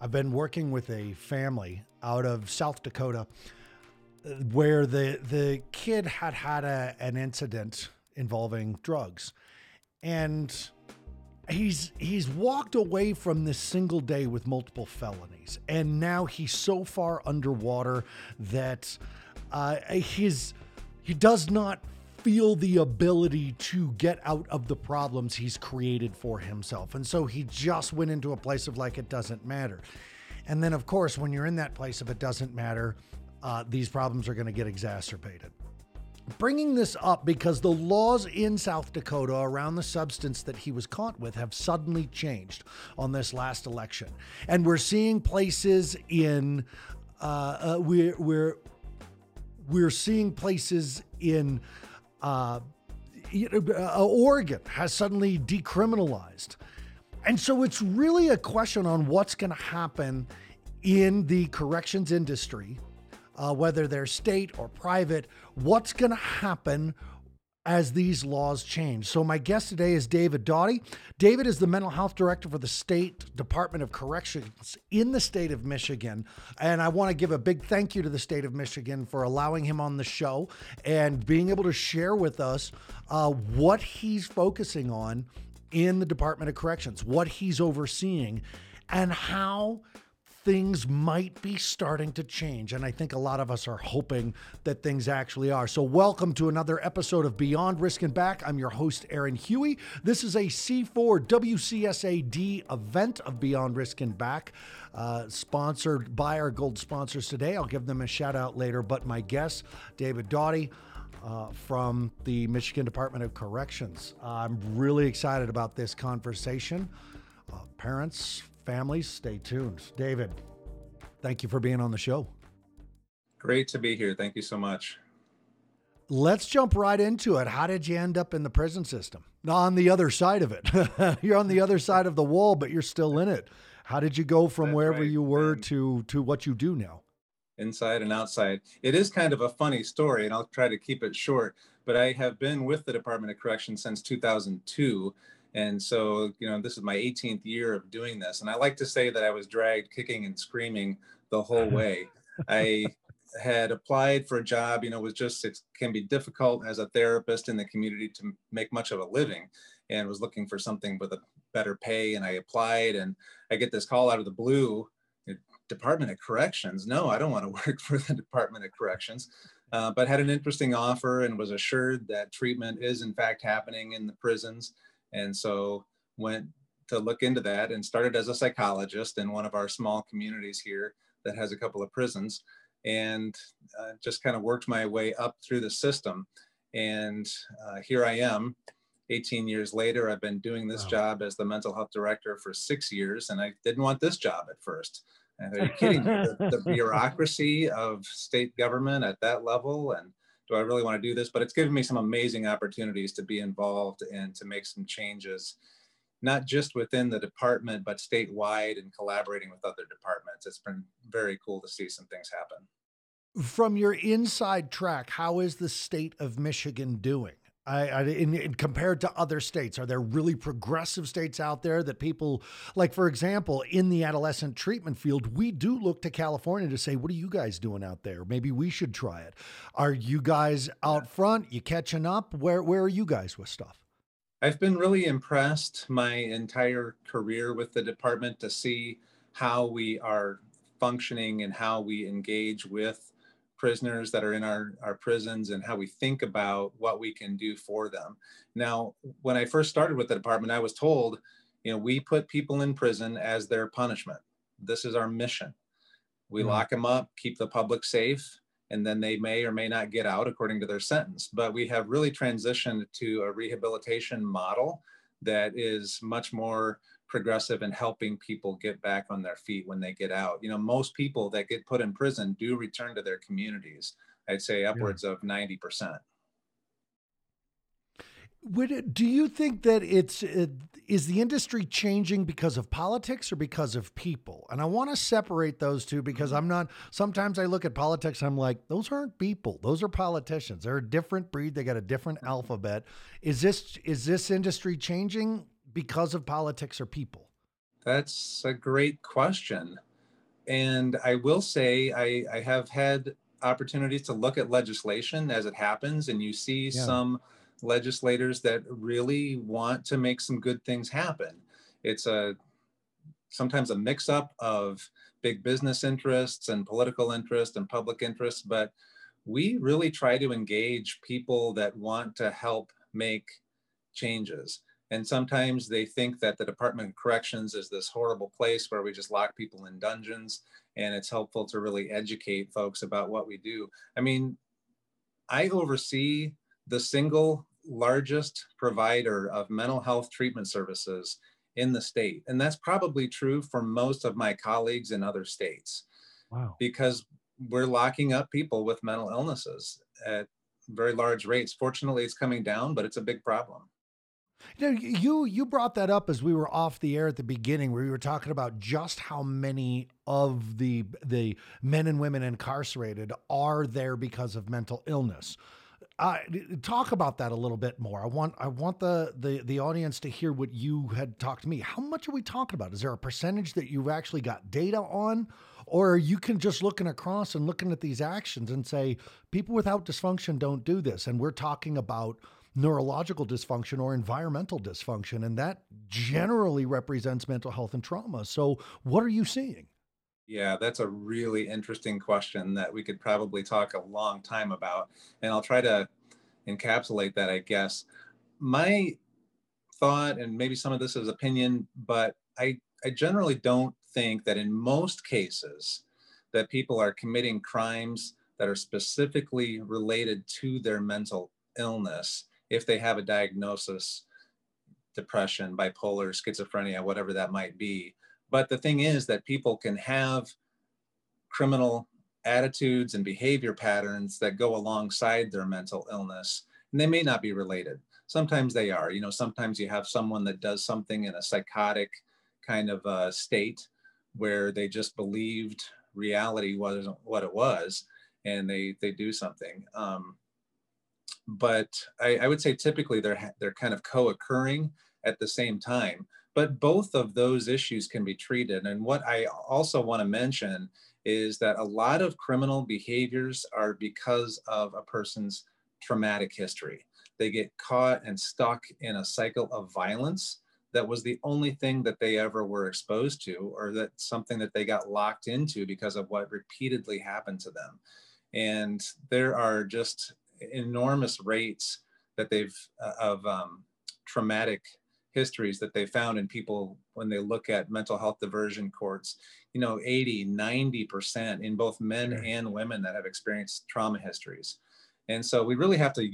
I've been working with a family out of South Dakota where the kid had an incident involving drugs, and he's walked away from this single day with multiple felonies, and now he's so far underwater that he does not feel the ability to get out of the problems he's created for himself. And so he just went into a place of like, it doesn't matter. And then of course, when you're in that place of it doesn't matter, these problems are going to get exacerbated. Bringing this up because the laws in South Dakota around the substance that he was caught with have suddenly changed on this last election. And we're seeing places Oregon has suddenly decriminalized. And so it's really a question on what's going to happen in the corrections industry, whether they're state or private, what's going to happen as these laws change. So my guest today is David Doughty. David is the mental health director for the State Department of Corrections in the state of Michigan. And I want to give a big thank you to the state of Michigan for allowing him on the show and being able to share with us what he's focusing on in the Department of Corrections, what he's overseeing, and how things might be starting to change. And I think a lot of us are hoping that things actually are. So welcome to another episode of Beyond Risk and Back. I'm your host, Aaron Huey. This is a C4 WCSAD event of Beyond Risk and Back, sponsored by our gold sponsors today. I'll give them a shout out later, but my guest, David Doughty, from the Michigan Department of Corrections. I'm really excited about this conversation. Parents, families, stay tuned. David, thank you for being on the show. Great to be here. Thank you so much. Let's jump right into it. How did you end up in the prison system? On the other side of it. You're on the other side of the wall, but you're still in it. How did you go from you were to what you do now? Inside and outside. It is kind of a funny story, and I'll try to keep it short, but I have been with the Department of Corrections since 2002. And so, this is my 18th year of doing this. And I like to say that I was dragged kicking and screaming the whole way. I had applied for a job, it can be difficult as a therapist in the community to make much of a living, and was looking for something with a better pay. And I applied, and I get this call out of the blue, Department of Corrections. No, I don't want to work for the Department of Corrections. But had an interesting offer and was assured that treatment is in fact happening in the prisons. And so went to look into that and started as a psychologist in one of our small communities here that has a couple of prisons, and just kind of worked my way up through the system. And here I am, 18 years later. I've been doing this job as the mental health director for 6 years, and I didn't want this job at first. And are you kidding me? The bureaucracy of state government at that level, and do I really want to do this? But it's given me some amazing opportunities to be involved and to make some changes, not just within the department, but statewide, and collaborating with other departments. It's been very cool to see some things happen. From your inside track, how is the state of Michigan doing? Compared to other states, are there really progressive states out there that people, like for example, in the adolescent treatment field, we do look to California to say, what are you guys doing out there? Maybe we should try it. Are you guys out front? You catching up? Where are you guys with stuff? I've been really impressed my entire career with the department to see how we are functioning and how we engage with prisoners that are in our prisons, and how we think about what we can do for them. Now, when I first started with the department, I was told, we put people in prison as their punishment. This is our mission. We lock them up, keep the public safe, and then they may or may not get out according to their sentence. But we have really transitioned to a rehabilitation model that is much more progressive in helping people get back on their feet when they get out. Most people that get put in prison do return to their communities. I'd say upwards of 90%. Do you think that is the industry changing because of politics or because of people? And I want to separate those two, because sometimes I look at politics, I'm like, those aren't people, those are politicians. They're a different breed. They got a different alphabet. Is this industry changing because of politics or people? That's a great question. And I will say I have had opportunities to look at legislation as it happens, and you see some legislators that really want to make some good things happen. It's sometimes a mix up of big business interests and political interests and public interests, but we really try to engage people that want to help make changes. And sometimes they think that the Department of Corrections is this horrible place where we just lock people in dungeons, and it's helpful to really educate folks about what we do. I mean, I oversee the single largest provider of mental health treatment services in the state. And that's probably true for most of my colleagues in other states. Wow. Because we're locking up people with mental illnesses at very large rates. Fortunately, it's coming down, but it's a big problem. You know, you brought that up as we were off the air at the beginning, where you were talking about just how many of the men and women incarcerated are there because of mental illness. Talk about that a little bit more. I want the audience to hear what you had talked to me. How much are we talking about? Is there a percentage that you've actually got data on, or you can just looking across and looking at these actions and say, people without dysfunction don't do this. And we're talking about neurological dysfunction or environmental dysfunction. And that generally represents mental health and trauma. So what are you seeing? Yeah, that's a really interesting question that we could probably talk a long time about. And I'll try to encapsulate that, I guess. My thought, and maybe some of this is opinion, but I generally don't think that in most cases that people are committing crimes that are specifically related to their mental illness if they have a diagnosis, depression, bipolar, schizophrenia, whatever that might be. But the thing is that people can have criminal attitudes and behavior patterns that go alongside their mental illness, and they may not be related. Sometimes they are. You know, sometimes you have someone that does something in a psychotic kind of state where they just believed reality wasn't what it was, and they do something. But I would say typically they're kind of co-occurring at the same time. But both of those issues can be treated. And what I also want to mention is that a lot of criminal behaviors are because of a person's traumatic history. They get caught and stuck in a cycle of violence that was the only thing that they ever were exposed to, or that something that they got locked into because of what repeatedly happened to them. And there are just enormous rates that of traumatic histories that they found in people when they look at mental health diversion courts, you know, 80, 90% in both men and women that have experienced trauma histories. And so we really have to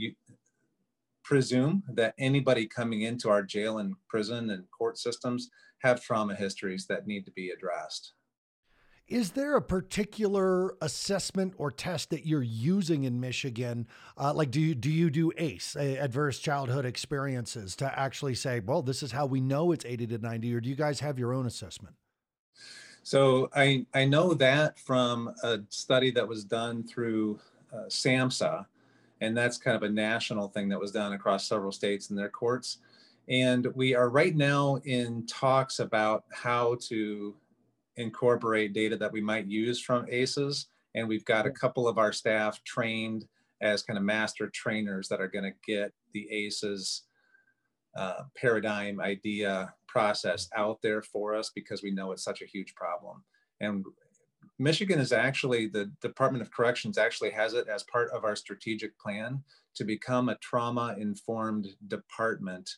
presume that anybody coming into our jail and prison and court systems have trauma histories that need to be addressed. Is there a particular assessment or test that you're using in Michigan? Like, do you do ACE, adverse childhood experiences, to actually say, well, this is how we know it's 80 to 90, or do you guys have your own assessment? So I know that from a study that was done through SAMHSA, and that's kind of a national thing that was done across several states in their courts. And we are right now in talks about how to incorporate data that we might use from ACEs. And we've got a couple of our staff trained as kind of master trainers that are going to get the ACEs paradigm idea process out there for us, because we know it's such a huge problem. And Michigan is actually, the Department of Corrections actually has it as part of our strategic plan to become a trauma-informed department.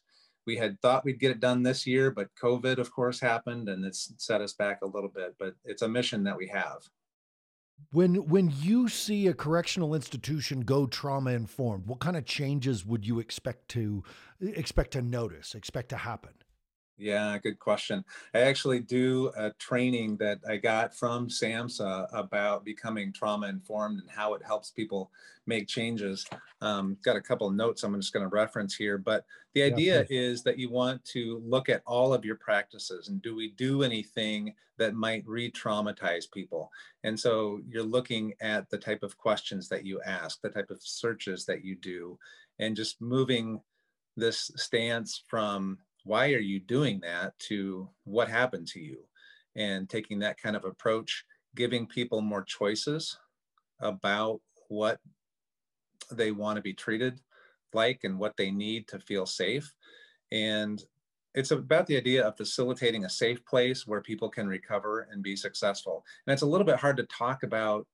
We had thought we'd get it done this year, but COVID, of course, happened, and it's set us back a little bit, but it's a mission that we have. When you see a correctional institution go trauma-informed, what kind of changes would you expect to notice, expect to happen? Yeah, good question. I actually do a training that I got from SAMHSA about becoming trauma-informed and how it helps people make changes. Got a couple of notes I'm just going to reference here, but the idea is that you want to look at all of your practices, and do we do anything that might re-traumatize people? And so you're looking at the type of questions that you ask, the type of searches that you do, and just moving this stance from why are you doing that to what happened to you, and taking that kind of approach giving people more choices about what they want to be treated like and what they need to feel safe. And it's about the idea of facilitating a safe place where people can recover and be successful. And it's a little bit hard to talk about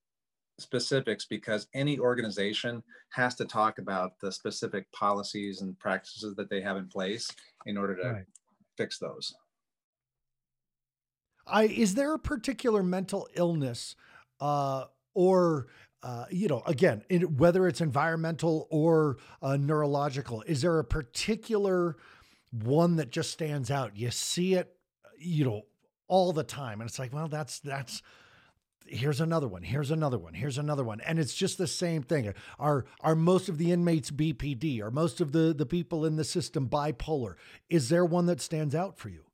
specifics because any organization has to talk about the specific policies and practices that they have in place in order to fix those. Is there a particular mental illness whether it's environmental or neurological, is there a particular one that just stands out? You see it, all the time. And it's like, well, here's another one. Here's another one. Here's another one. And it's just the same thing. Are most of the inmates BPD? Are most of the people in the system bipolar? Is there one that stands out for you?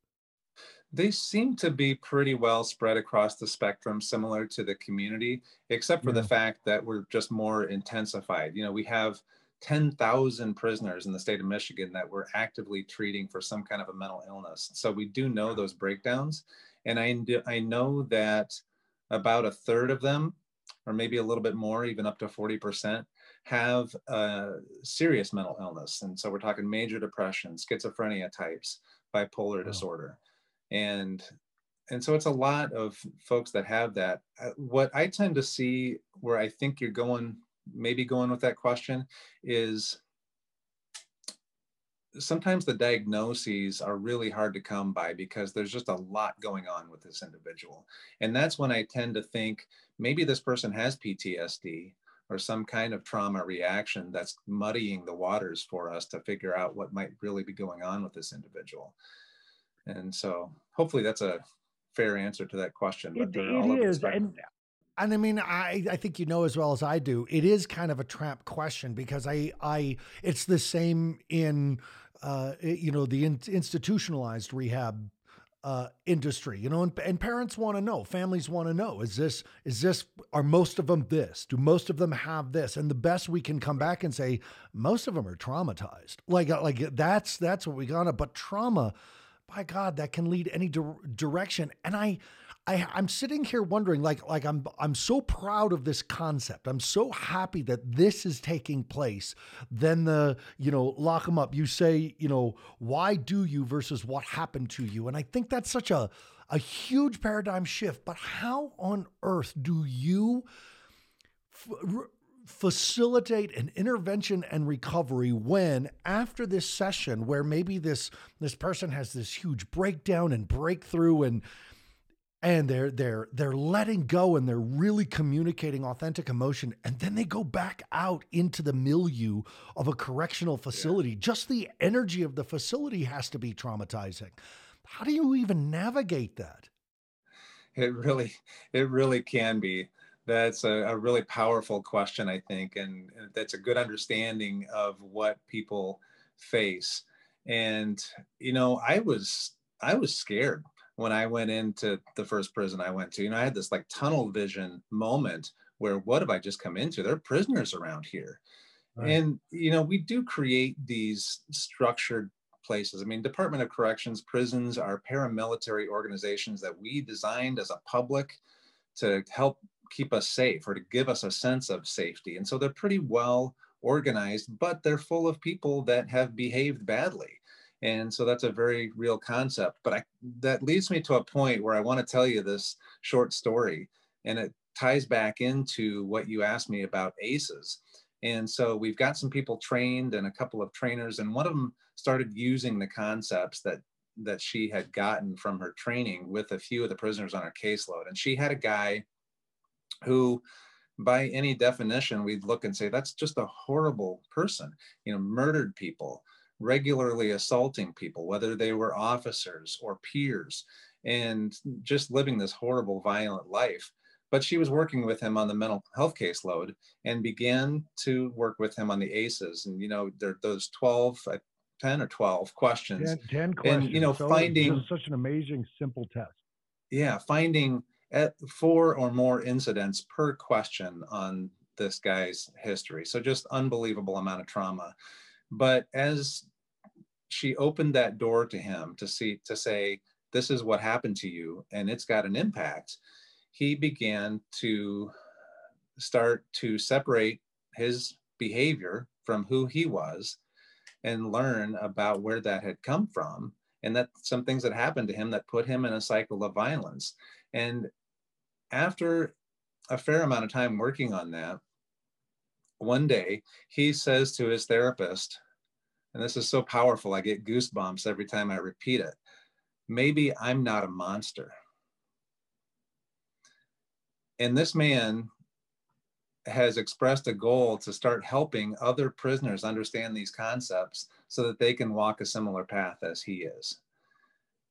They seem to be pretty well spread across the spectrum, similar to the community, except for the fact that we're just more intensified. We have 10,000 prisoners in the state of Michigan that we're actively treating for some kind of a mental illness. So we do know those breakdowns. And I know that about a third of them, or maybe a little bit more, even up to 40%, have serious mental illness. And so we're talking major depression, schizophrenia types, bipolar disorder. And so it's a lot of folks that have that. What I tend to see, where I think you're going with that question, is sometimes the diagnoses are really hard to come by because there's just a lot going on with this individual. And that's when I tend to think maybe this person has PTSD or some kind of trauma reaction that's muddying the waters for us to figure out what might really be going on with this individual. And so hopefully that's a fair answer to that question. And I mean, I think as well as I do, it is kind of a trap question because it's the same in, the institutionalized rehab industry, and parents want to know, families want to know, are most of them this? Do most of them have this? And the best we can come back and say, most of them are traumatized. Like that's what we got to, but trauma, by God, that can lead any direction. And I'm sitting here wondering, like I'm so proud of this concept. I'm so happy that this is taking place. Then lock them up. You say, why do you versus what happened to you? And I think that's such a huge paradigm shift, but how on earth do you facilitate an intervention and recovery when after this session where maybe this person has this huge breakdown and breakthrough and they're letting go and they're really communicating authentic emotion, and then they go back out into the milieu of a correctional facility. Yeah. Just the energy of the facility has to be traumatizing. How do you even navigate that? It really can be. That's a really powerful question, I think, and that's a good understanding of what people face. And, I was scared when I went into the first prison I went to. I had this like tunnel vision moment where, what have I just come into? There are prisoners around here. Right. And, we do create these structured places. I mean, Department of Corrections, prisons are paramilitary organizations that we designed as a public to help keep us safe or to give us a sense of safety. And so they're pretty well organized, but they're full of people that have behaved badly. And so that's a very real concept. But that leads me to a point where I want to tell you this short story, and it ties back into what you asked me about ACEs. And so we've got some people trained and a couple of trainers, and one of them started using the concepts that she had gotten from her training with a few of the prisoners on her caseload. And she had a guy who, by any definition, we'd look and say, that's just a horrible person, murdered people, regularly assaulting people, whether they were officers or peers, and just living this horrible, violent life. But she was working with him on the mental health caseload and began to work with him on the ACEs. And, there are those 10 or 12 questions. 10 questions. And, finding such an amazing, simple test. Yeah, finding at 4 or more incidents per question on this guy's history. So just unbelievable amount of trauma. But as she opened that door to him to say, this is what happened to you and it's got an impact, he began to start to separate his behavior from who he was and learn about where that had come from, and that some things that happened to him that put him in a cycle of violence. And after a fair amount of time working on that, one day he says to his therapist, and this is so powerful, I get goosebumps every time I repeat it, "Maybe I'm not a monster." And this man has expressed a goal to start helping other prisoners understand these concepts so that they can walk a similar path as he is.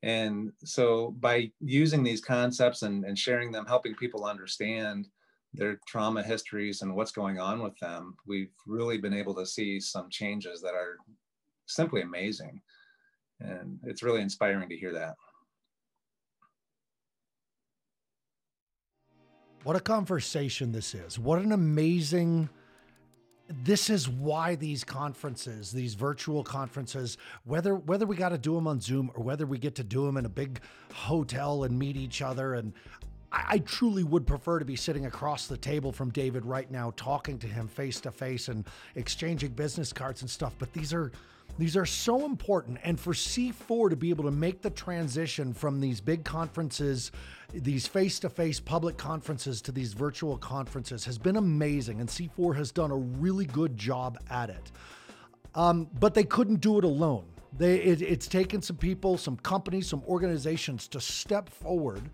And so by using these concepts and sharing them, helping people understand their trauma histories and what's going on with them, we've really been able to see some changes that are simply amazing. And it's really inspiring to hear that. What a conversation this is. What an amazing, this is why these conferences, these virtual conferences, whether we got to do them on Zoom or whether we get to do them in a big hotel and meet each other. And I truly would prefer to be sitting across the table from David right now, talking to him face to face and exchanging business cards and stuff. But these are so important. And for C4 to be able to make the transition from these big conferences, these face-to-face public conferences, to these virtual conferences has been amazing. And C4 has done a really good job at it. But they couldn't do it alone. It's taken some people, some companies, some organizations to step forward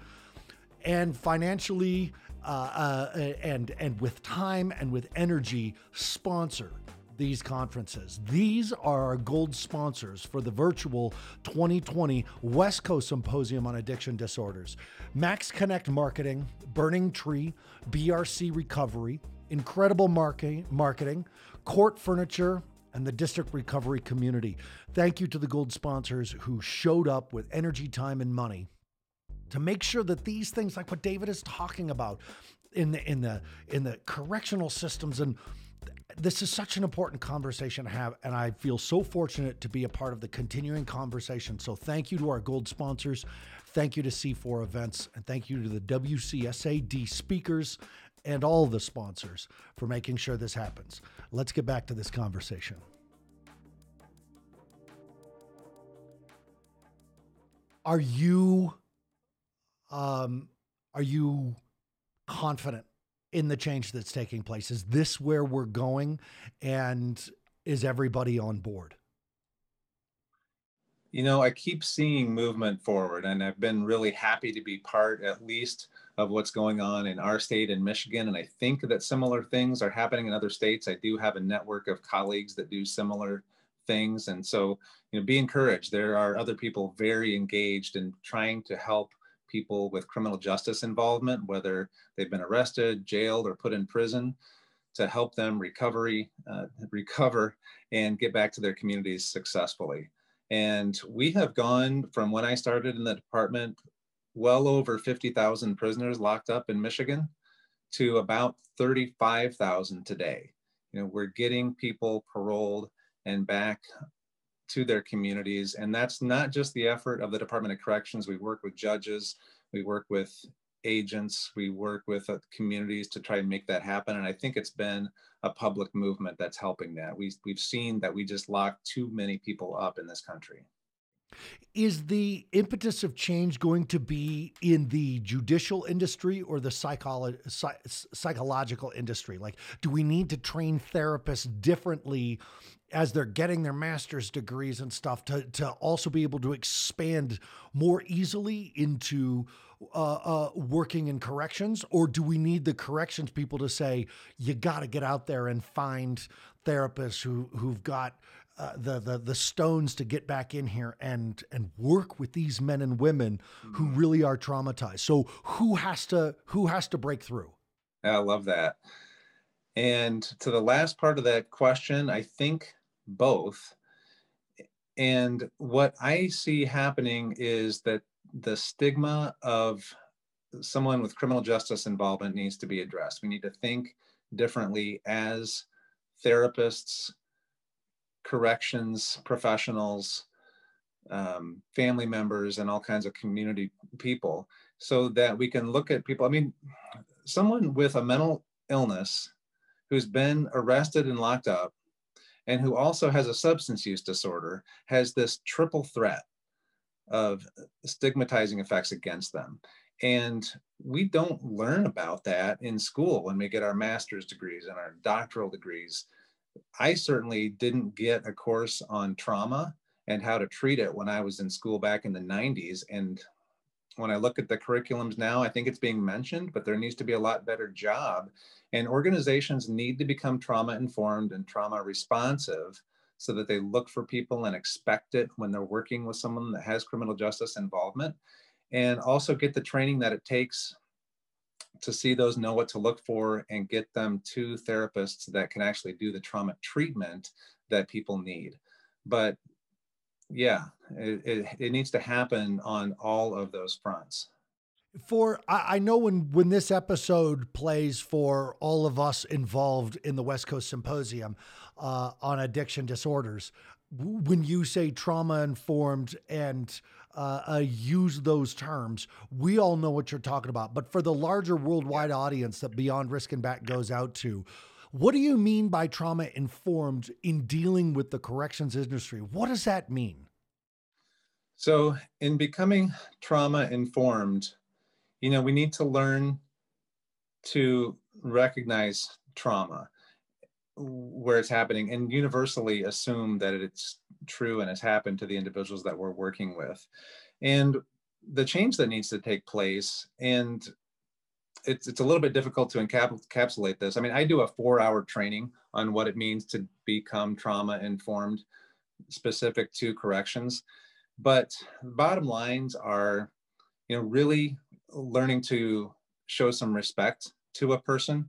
and financially and with time and with energy sponsor these conferences. These are our gold sponsors for the virtual 2020 West Coast Symposium on Addiction Disorders: Max Connect Marketing, Burning Tree, BRC Recovery, Incredible Marketing, Court Furniture, and the District Recovery Community. Thank you to the gold sponsors who showed up with energy, time, and money to make sure that these things, like what David is talking about in the correctional systems, and this is such an important conversation to have, and I feel so fortunate to be a part of the continuing conversation. So thank you to our gold sponsors. Thank you to C4 Events, and thank you to the WCSAD speakers and all the sponsors for making sure this happens. Let's get back to this conversation. Are you confident in the change that's taking place? Is this where we're going? And is everybody on board? You know, I keep seeing movement forward, and I've been really happy to be part, at least, of what's going on in our state in Michigan. And I think that similar things are happening in other states. I do have a network of colleagues that do similar things. And so, you know, be encouraged. There are other people very engaged in trying to help people with criminal justice involvement, whether they've been arrested, jailed, or put in prison, to help them recover and get back to their communities successfully. And we have gone from when I started in the department, well over 50,000 prisoners locked up in Michigan to about 35,000 today. You know, we're getting people paroled and back to their communities. And that's not just the effort of the Department of Corrections. We work with judges, we work with agents, we work with communities to try and make that happen. And I think it's been a public movement that's helping that. We've seen that we just locked too many people up in this country. Is the impetus of change going to be in the judicial industry or the psychological industry? Like, do we need to train therapists differently as they're getting their master's degrees and stuff to also be able to expand more easily into working in corrections? Or do we need the corrections people to say, you got to get out there and find therapists who've got the stones to get back in here and work with these men and women who really are traumatized? So who has to break through? I love that. And to the last part of that question, I think both. And what I see happening is that the stigma of someone with criminal justice involvement needs to be addressed. We need to think differently as therapists, corrections professionals, family members and all kinds of community people, so that we can look at people. I mean, someone with a mental illness who's been arrested and locked up and who also has a substance use disorder has this triple threat of stigmatizing effects against them. And we don't learn about that in school when we get our master's degrees and our doctoral degrees. I certainly didn't get a course on trauma and how to treat it when I was in school back in the 90s. And when I look at the curriculums now, I think it's being mentioned, but there needs to be a lot better job. And organizations need to become trauma-informed and trauma-responsive so that they look for people and expect it when they're working with someone that has criminal justice involvement. And also get the training that it takes to see those know what to look for and get them to therapists that can actually do the trauma treatment that people need. But yeah, it needs to happen on all of those fronts. I know when this episode plays for all of us involved in the West Coast Symposium on addiction disorders, when you say trauma-informed and use those terms, we all know what you're talking about. But for the larger worldwide audience that Beyond Risk and Back goes out to, what do you mean by trauma-informed in dealing with the corrections industry? What does that mean? So in becoming trauma-informed, you know, we need to learn to recognize trauma where it's happening and universally assume that it's true and has happened to the individuals that we're working with. And the change that needs to take place, and it's a little bit difficult to encapsulate this. I mean, I do a 4-hour training on what it means to become trauma-informed specific to corrections. But bottom lines are, you know, really learning to show some respect to a person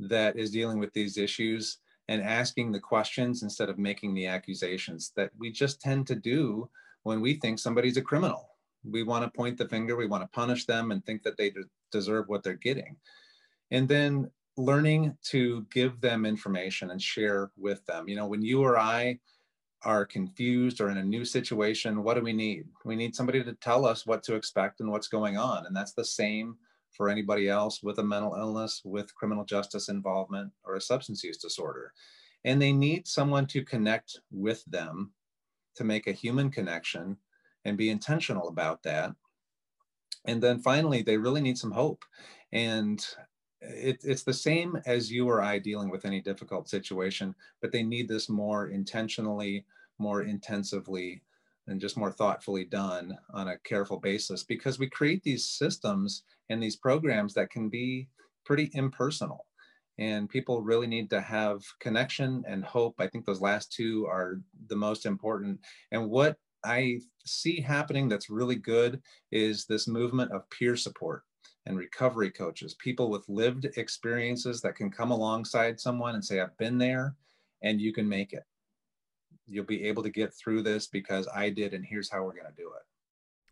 that is dealing with these issues and asking the questions instead of making the accusations that we just tend to do when we think somebody's a criminal. We want to point the finger, we want to punish them and think that they deserve what they're getting. And then learning to give them information and share with them. You know, when you or I are confused or in a new situation, what do we need? We need somebody to tell us what to expect and what's going on. And that's the same for anybody else with a mental illness, with criminal justice involvement, or a substance use disorder. And they need someone to connect with them, to make a human connection and be intentional about that. And then finally, they really need some hope. And it's the same as you or I dealing with any difficult situation, but they need this more intentionally, more intensively, and just more thoughtfully done on a careful basis, because we create these systems and these programs that can be pretty impersonal, and people really need to have connection and hope. I think those last two are the most important. And what I see happening that's really good is this movement of peer support and recovery coaches, people with lived experiences that can come alongside someone and say, I've been there and you can make it. You'll be able to get through this because I did, and here's how we're going to do it.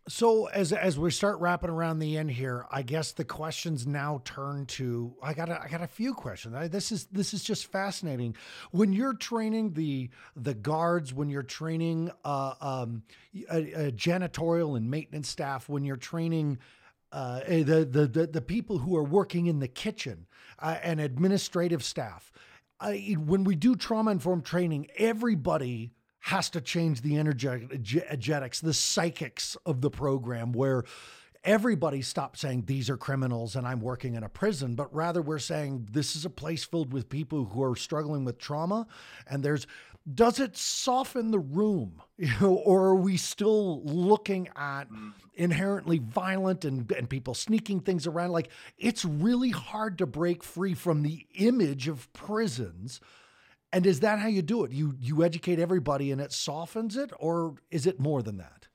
So as we start wrapping around the end here, I guess the questions now turn to, I got a few questions. This is just fascinating. When you're training the guards, when you're training a janitorial and maintenance staff, when you're training the people who are working in the kitchen and administrative staff, when we do trauma-informed training, everybody has to change the energetics, the psychics of the program, where everybody stops saying these are criminals and I'm working in a prison, but rather we're saying this is a place filled with people who are struggling with trauma. And does it soften the room? You know, or are we still looking at inherently violent and people sneaking things around? Like, it's really hard to break free from the image of prisons. And is that how you do it? You educate everybody and it softens it, or is it more than that?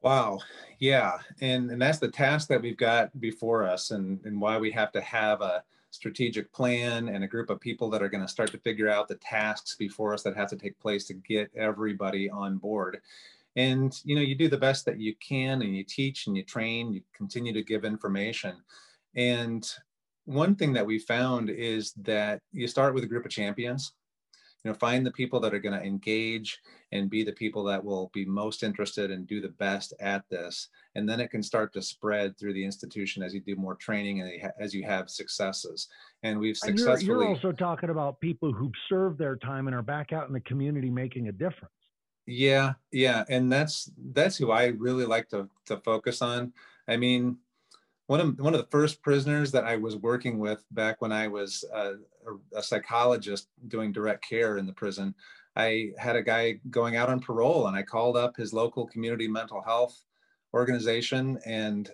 Wow. Yeah. And that's the task that we've got before us, and why we have to have a strategic plan and a group of people that are going to start to figure out the tasks before us that have to take place to get everybody on board. And, you know, you do the best that you can, and you teach and you train, you continue to give information. And one thing that we found is that you start with a group of champions. you know, find the people that are going to engage and be the people that will be most interested and do the best at this. And then it can start to spread through the institution as you do more training and as you have successes. And we've successfully— You're also talking about people who've served their time and are back out in the community making a difference. Yeah. Yeah. And that's who I really like to focus on. I mean, one of the first prisoners that I was working with back when I was a psychologist doing direct care in the prison, I had a guy going out on parole, and I called up his local community mental health organization and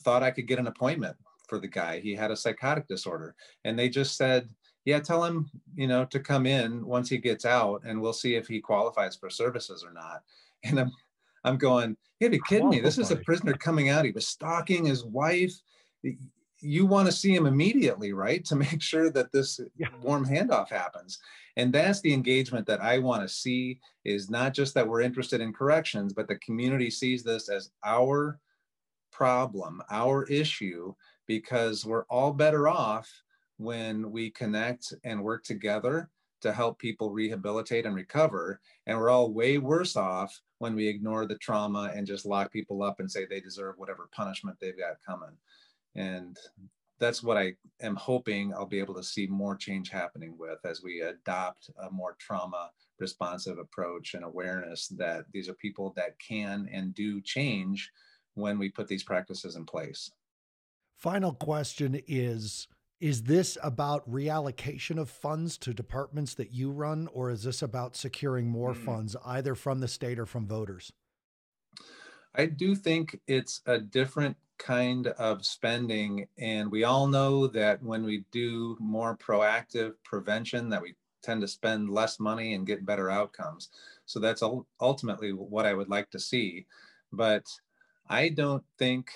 thought I could get an appointment for the guy. He had a psychotic disorder, and they just said, yeah, tell him, you know, to come in once he gets out and we'll see if he qualifies for services or not. And I'm going, you gotta be kidding me. This is a prisoner coming out. He was stalking his wife. You want to see him immediately, right? To make sure that this warm handoff happens. And that's the engagement that I want to see, is not just that we're interested in corrections, but the community sees this as our problem, our issue, because we're all better off when we connect and work together to help people rehabilitate and recover. And we're all way worse off when we ignore the trauma and just lock people up and say they deserve whatever punishment they've got coming. And that's what I am hoping I'll be able to see more change happening with, as we adopt a more trauma responsive approach and awareness that these are people that can and do change when we put these practices in place. Final question is this about reallocation of funds to departments that you run, or is this about securing more funds either from the state or from voters? I do think it's a different kind of spending. And we all know that when we do more proactive prevention, that we tend to spend less money and get better outcomes. So that's ultimately what I would like to see. But I don't think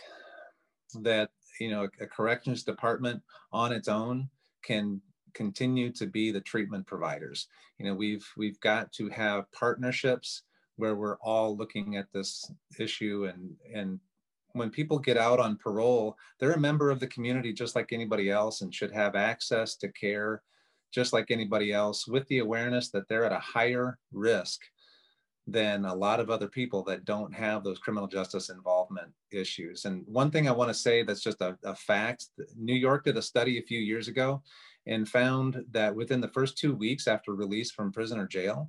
that, you know, a corrections department on its own can continue to be the treatment providers. You know, we've got to have partnerships where we're all looking at this issue. And when people get out on parole, they're a member of the community just like anybody else, and should have access to care just like anybody else, with the awareness that they're at a higher risk than a lot of other people that don't have those criminal justice involvement issues. And one thing I want to say that's just a fact, New York did a study a few years ago and found that within the first 2 weeks after release from prison or jail,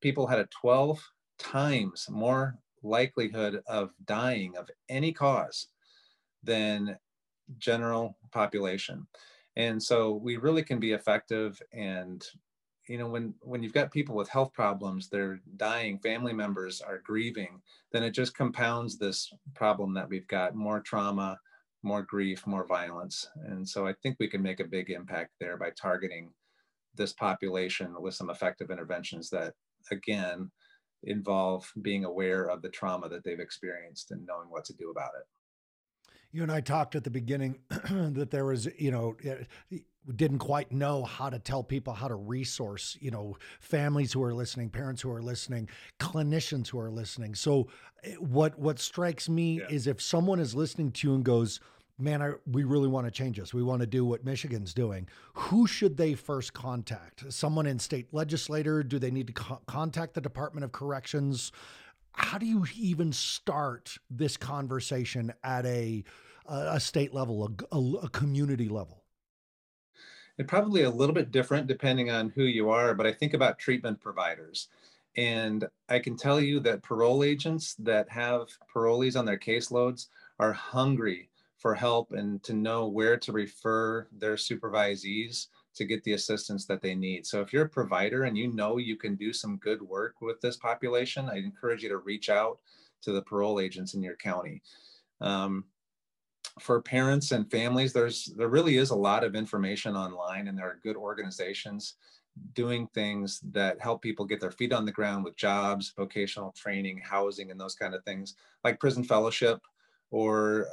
people had a 12 times more likelihood of dying of any cause than general population. And so we really can be effective. And you know, when you've got people with health problems, they're dying, family members are grieving, then it just compounds this problem that we've got: more trauma, more grief, more violence. And so I think we can make a big impact there by targeting this population with some effective interventions that, again, involve being aware of the trauma that they've experienced and knowing what to do about it. You and I talked at the beginning that there was, you know, we didn't quite know how to tell people how to resource, you know, families who are listening, parents who are listening, clinicians who are listening. So what strikes me is, if someone is listening to you and goes, man, we really want to change this, we want to do what Michigan's doing, who should they first contact? Someone in state legislature? Do they need to contact the Department of Corrections? How do you even start this conversation at a state level, a community level? It's probably a little bit different depending on who you are, but I think about treatment providers. And I can tell you that parole agents that have parolees on their caseloads are hungry for help and to know where to refer their supervisees to get the assistance that they need. So if you're a provider and you know you can do some good work with this population, I encourage you to reach out to the parole agents in your county. For parents and families, there really is a lot of information online, and there are good organizations doing things that help people get their feet on the ground with jobs, vocational training, housing, and those kind of things, like Prison Fellowship. Or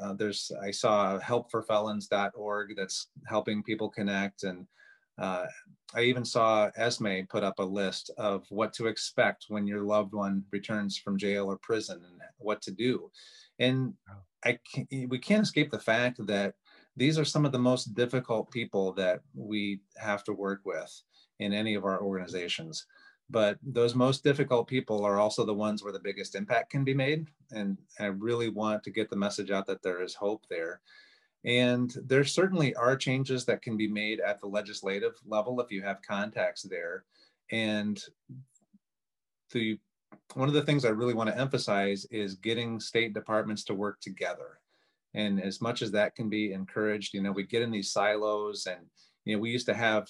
I saw HelpForFelons.org that's helping people connect. And I even saw Esme put up a list of what to expect when your loved one returns from jail or prison and what to do. And we can't escape the fact that these are some of the most difficult people that we have to work with. in any of our organizations. But those most difficult people are also the ones where the biggest impact can be made. And I really want to get the message out that there is hope there. And there certainly are changes that can be made at the legislative level if you have contacts there. And one of the things I really want to emphasize is getting state departments to work together. And as much as that can be encouraged, you know, we get in these silos and, you know, we used to have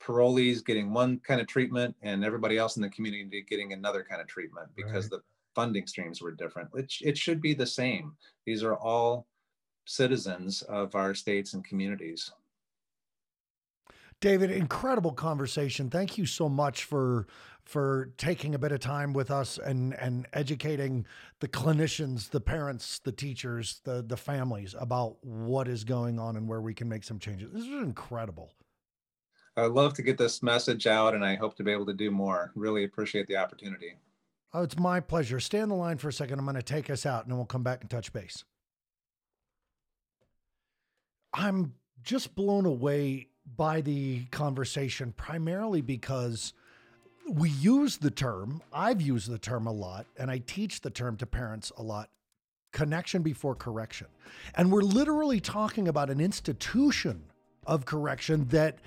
parolees getting one kind of treatment and everybody else in the community getting another kind of treatment because the funding streams were different. It should be the same. These are all citizens of our states and communities. David, incredible conversation. Thank you so much for taking a bit of time with us and educating the clinicians, the parents, the teachers, the families about what is going on and where we can make some changes. This is incredible. I'd love to get this message out, and I hope to be able to do more. Really appreciate the opportunity. Oh, it's my pleasure. Stay on the line for a second. I'm going to take us out, and then we'll come back and touch base. I'm just blown away by the conversation, primarily because we use the term, I've used the term a lot, and I teach the term to parents a lot, connection before correction. And we're literally talking about an institution of correction that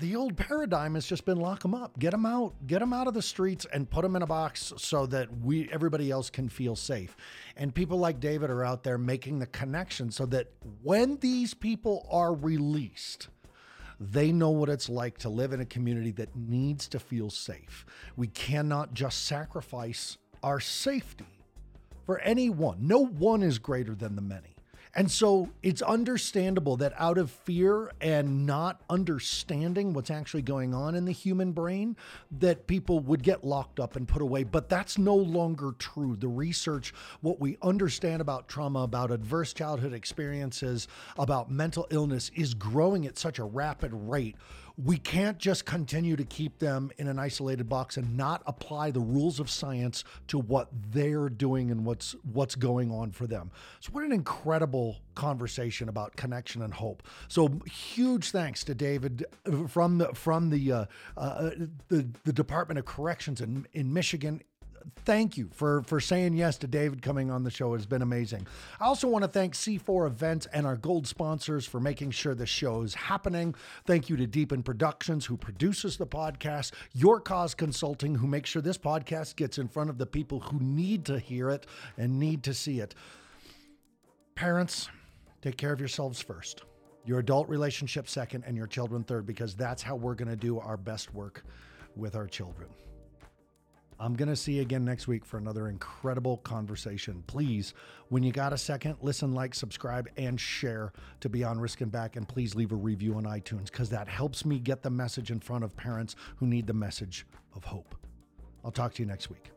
the old paradigm has just been lock them up, get them out of the streets and put them in a box so that everybody else can feel safe. And people like David are out there making the connection so that when these people are released, they know what it's like to live in a community that needs to feel safe. We cannot just sacrifice our safety for anyone. No one is greater than the many. And so it's understandable that out of fear and not understanding what's actually going on in the human brain, that people would get locked up and put away, but that's no longer true. The research, what we understand about trauma, about adverse childhood experiences, about mental illness is growing at such a rapid rate. We can't just continue to keep them in an isolated box and not apply the rules of science to what they're doing and what's going on for them. So what an incredible conversation about connection and hope. So huge thanks to David from the Department of Corrections in Michigan. Thank you for saying yes to David coming on the show. It's been amazing. I also want to thank C4 Events and our gold sponsors for making sure the show is happening. Thank you to Deepin Productions, who produces the podcast, Your Cause Consulting, who makes sure this podcast gets in front of the people who need to hear it and need to see it. Parents, take care of yourselves first. Your adult relationship second, and your children third, because that's how we're going to do our best work with our children. I'm going to see you again next week for another incredible conversation. Please, when you got a second, listen, like, subscribe, and share to Beyond Risk and Back. And please leave a review on iTunes, because that helps me get the message in front of parents who need the message of hope. I'll talk to you next week.